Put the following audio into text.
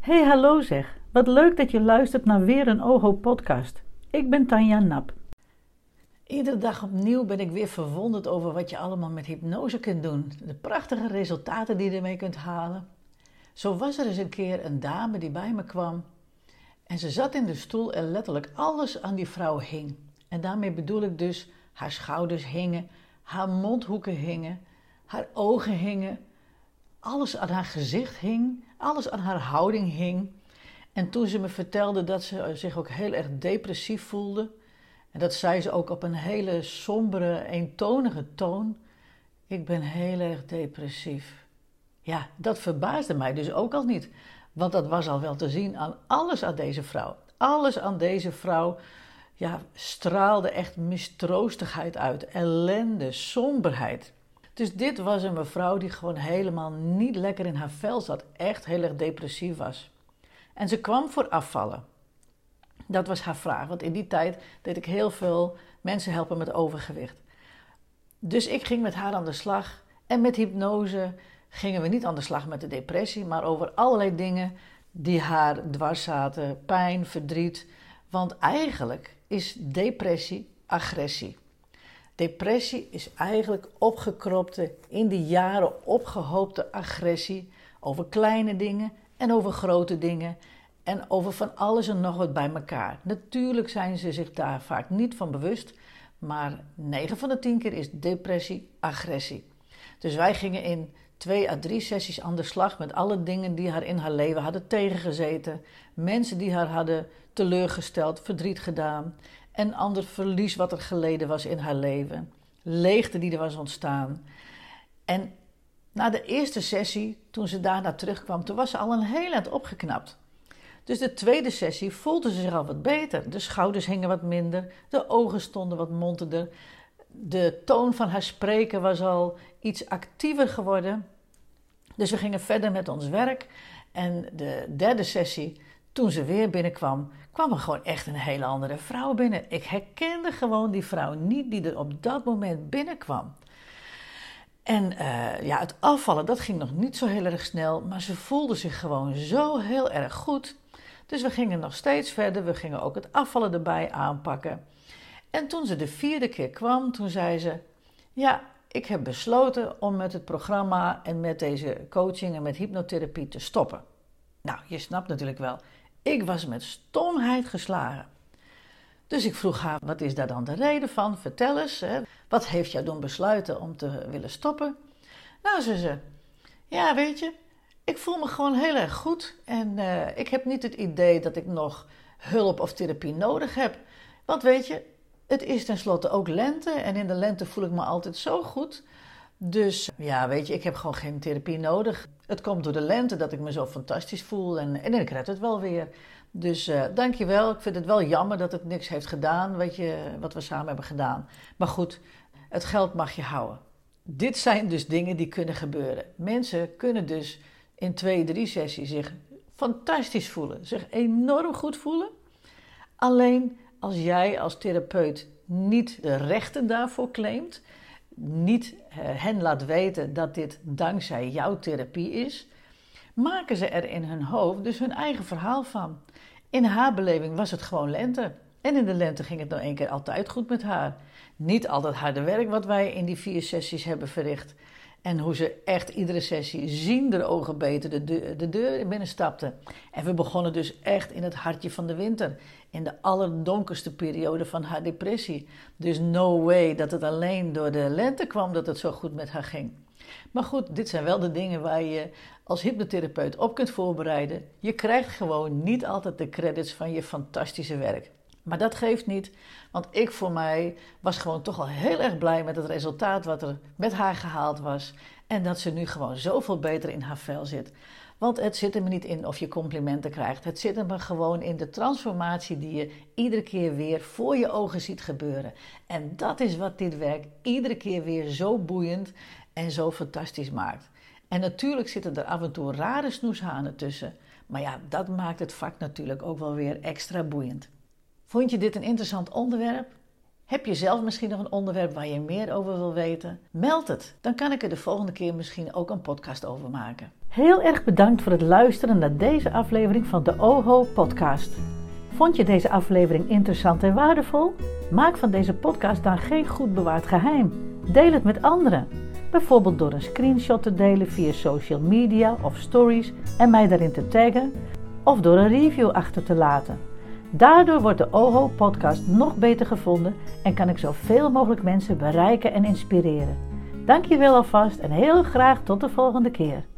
Hey, hallo zeg. Wat leuk dat je luistert naar weer een OHO-podcast. Ik ben Tanja Nap. Iedere dag opnieuw ben ik weer verwonderd over wat je allemaal met hypnose kunt doen. De prachtige resultaten die je ermee kunt halen. Zo was er eens een keer een dame die bij me kwam. En ze zat in de stoel en letterlijk alles aan die vrouw hing. En daarmee bedoel ik dus haar schouders hingen, haar mondhoeken hingen, haar ogen hingen. Alles aan haar gezicht hing, alles aan haar houding hing. En toen ze me vertelde dat ze zich ook heel erg depressief voelde, en dat zei ze ook op een hele sombere, eentonige toon, ik ben heel erg depressief. Ja, dat verbaasde mij dus ook al niet, want dat was al wel te zien aan alles aan deze vrouw. Alles aan deze vrouw, ja, straalde echt mistroostigheid uit, ellende, somberheid. Dus dit was een mevrouw die gewoon helemaal niet lekker in haar vel zat, echt heel erg depressief was. En ze kwam voor afvallen. Dat was haar vraag, want in die tijd deed ik heel veel mensen helpen met overgewicht. Dus ik ging met haar aan de slag en met hypnose gingen we niet aan de slag met de depressie, maar over allerlei dingen die haar dwars zaten, pijn, verdriet. Want eigenlijk is depressie agressie. Depressie is eigenlijk opgekropte, in de jaren opgehoopte agressie over kleine dingen en over grote dingen en over van alles en nog wat bij elkaar. Natuurlijk zijn ze zich daar vaak niet van bewust, maar 9 van de 10 keer is depressie agressie. Dus wij gingen in 2 à 3 sessies aan de slag met alle dingen die haar in haar leven hadden tegengezeten. Mensen die haar hadden teleurgesteld, verdriet gedaan. En ander verlies wat er geleden was in haar leven. Leegte die er was ontstaan. En na de eerste sessie, toen ze daarna terugkwam, toen was ze al een heel eind opgeknapt. Dus de tweede sessie voelde ze zich al wat beter. De schouders hingen wat minder, de ogen stonden wat monterder. De toon van haar spreken was al iets actiever geworden. Dus we gingen verder met ons werk. En de derde sessie, toen ze weer binnenkwam, kwam er gewoon echt een hele andere vrouw binnen. Ik herkende gewoon die vrouw niet die er op dat moment binnenkwam. En het afvallen, dat ging nog niet zo heel erg snel, maar ze voelde zich gewoon zo heel erg goed. Dus we gingen nog steeds verder, we gingen ook het afvallen erbij aanpakken. En toen ze de 4e keer kwam, toen zei ze, ja, ik heb besloten om met het programma en met deze coaching en met hypnotherapie te stoppen. Nou, je snapt natuurlijk wel, ik was met stomheid geslagen. Dus ik vroeg haar, wat is daar dan de reden van? Vertel eens, hè. Wat heeft jou doen besluiten om te willen stoppen? Nou, zei ze, ja, weet je, ik voel me gewoon heel erg goed. En ik heb niet het idee dat ik nog hulp of therapie nodig heb. Want weet je, het is tenslotte ook lente en in de lente voel ik me altijd zo goed. Dus ja, weet je, ik heb gewoon geen therapie nodig. Het komt door de lente dat ik me zo fantastisch voel en ik red het wel weer. Dus dankjewel, ik vind het wel jammer dat het niks heeft gedaan wat we samen hebben gedaan. Maar goed, het geld mag je houden. Dit zijn dus dingen die kunnen gebeuren. Mensen kunnen dus in 2, 3 sessies zich fantastisch voelen. Zich enorm goed voelen. Alleen als jij als therapeut niet de rechten daarvoor claimt, niet hen laat weten dat dit dankzij jouw therapie is, maken ze er in hun hoofd dus hun eigen verhaal van. In haar beleving was het gewoon lente. En in de lente ging het nou een keer altijd goed met haar. Niet al dat harde werk wat wij in die 4 sessies hebben verricht. En hoe ze echt iedere sessie ziender ogen beter de deur binnenstapte. En we begonnen dus echt in het hartje van de winter. In de allerdonkerste periode van haar depressie. Dus no way dat het alleen door de lente kwam dat het zo goed met haar ging. Maar goed, dit zijn wel de dingen waar je als hypnotherapeut op kunt voorbereiden. Je krijgt gewoon niet altijd de credits van je fantastische werk. Maar dat geeft niet, want ik voor mij was gewoon toch al heel erg blij met het resultaat wat er met haar gehaald was. En dat ze nu gewoon zoveel beter in haar vel zit. Want het zit hem niet in of je complimenten krijgt. Het zit hem gewoon in de transformatie die je iedere keer weer voor je ogen ziet gebeuren. En dat is wat dit werk iedere keer weer zo boeiend en zo fantastisch maakt. En natuurlijk zitten er af en toe rare snoeshanen tussen. Maar ja, dat maakt het vak natuurlijk ook wel weer extra boeiend. Vond je dit een interessant onderwerp? Heb je zelf misschien nog een onderwerp waar je meer over wil weten? Meld het, dan kan ik er de volgende keer misschien ook een podcast over maken. Heel erg bedankt voor het luisteren naar deze aflevering van de OHO podcast. Vond je deze aflevering interessant en waardevol? Maak van deze podcast dan geen goed bewaard geheim. Deel het met anderen. Bijvoorbeeld door een screenshot te delen via social media of stories en mij daarin te taggen. Of door een review achter te laten. Daardoor wordt de OHO podcast nog beter gevonden en kan ik zoveel mogelijk mensen bereiken en inspireren. Dank je wel alvast en heel graag tot de volgende keer.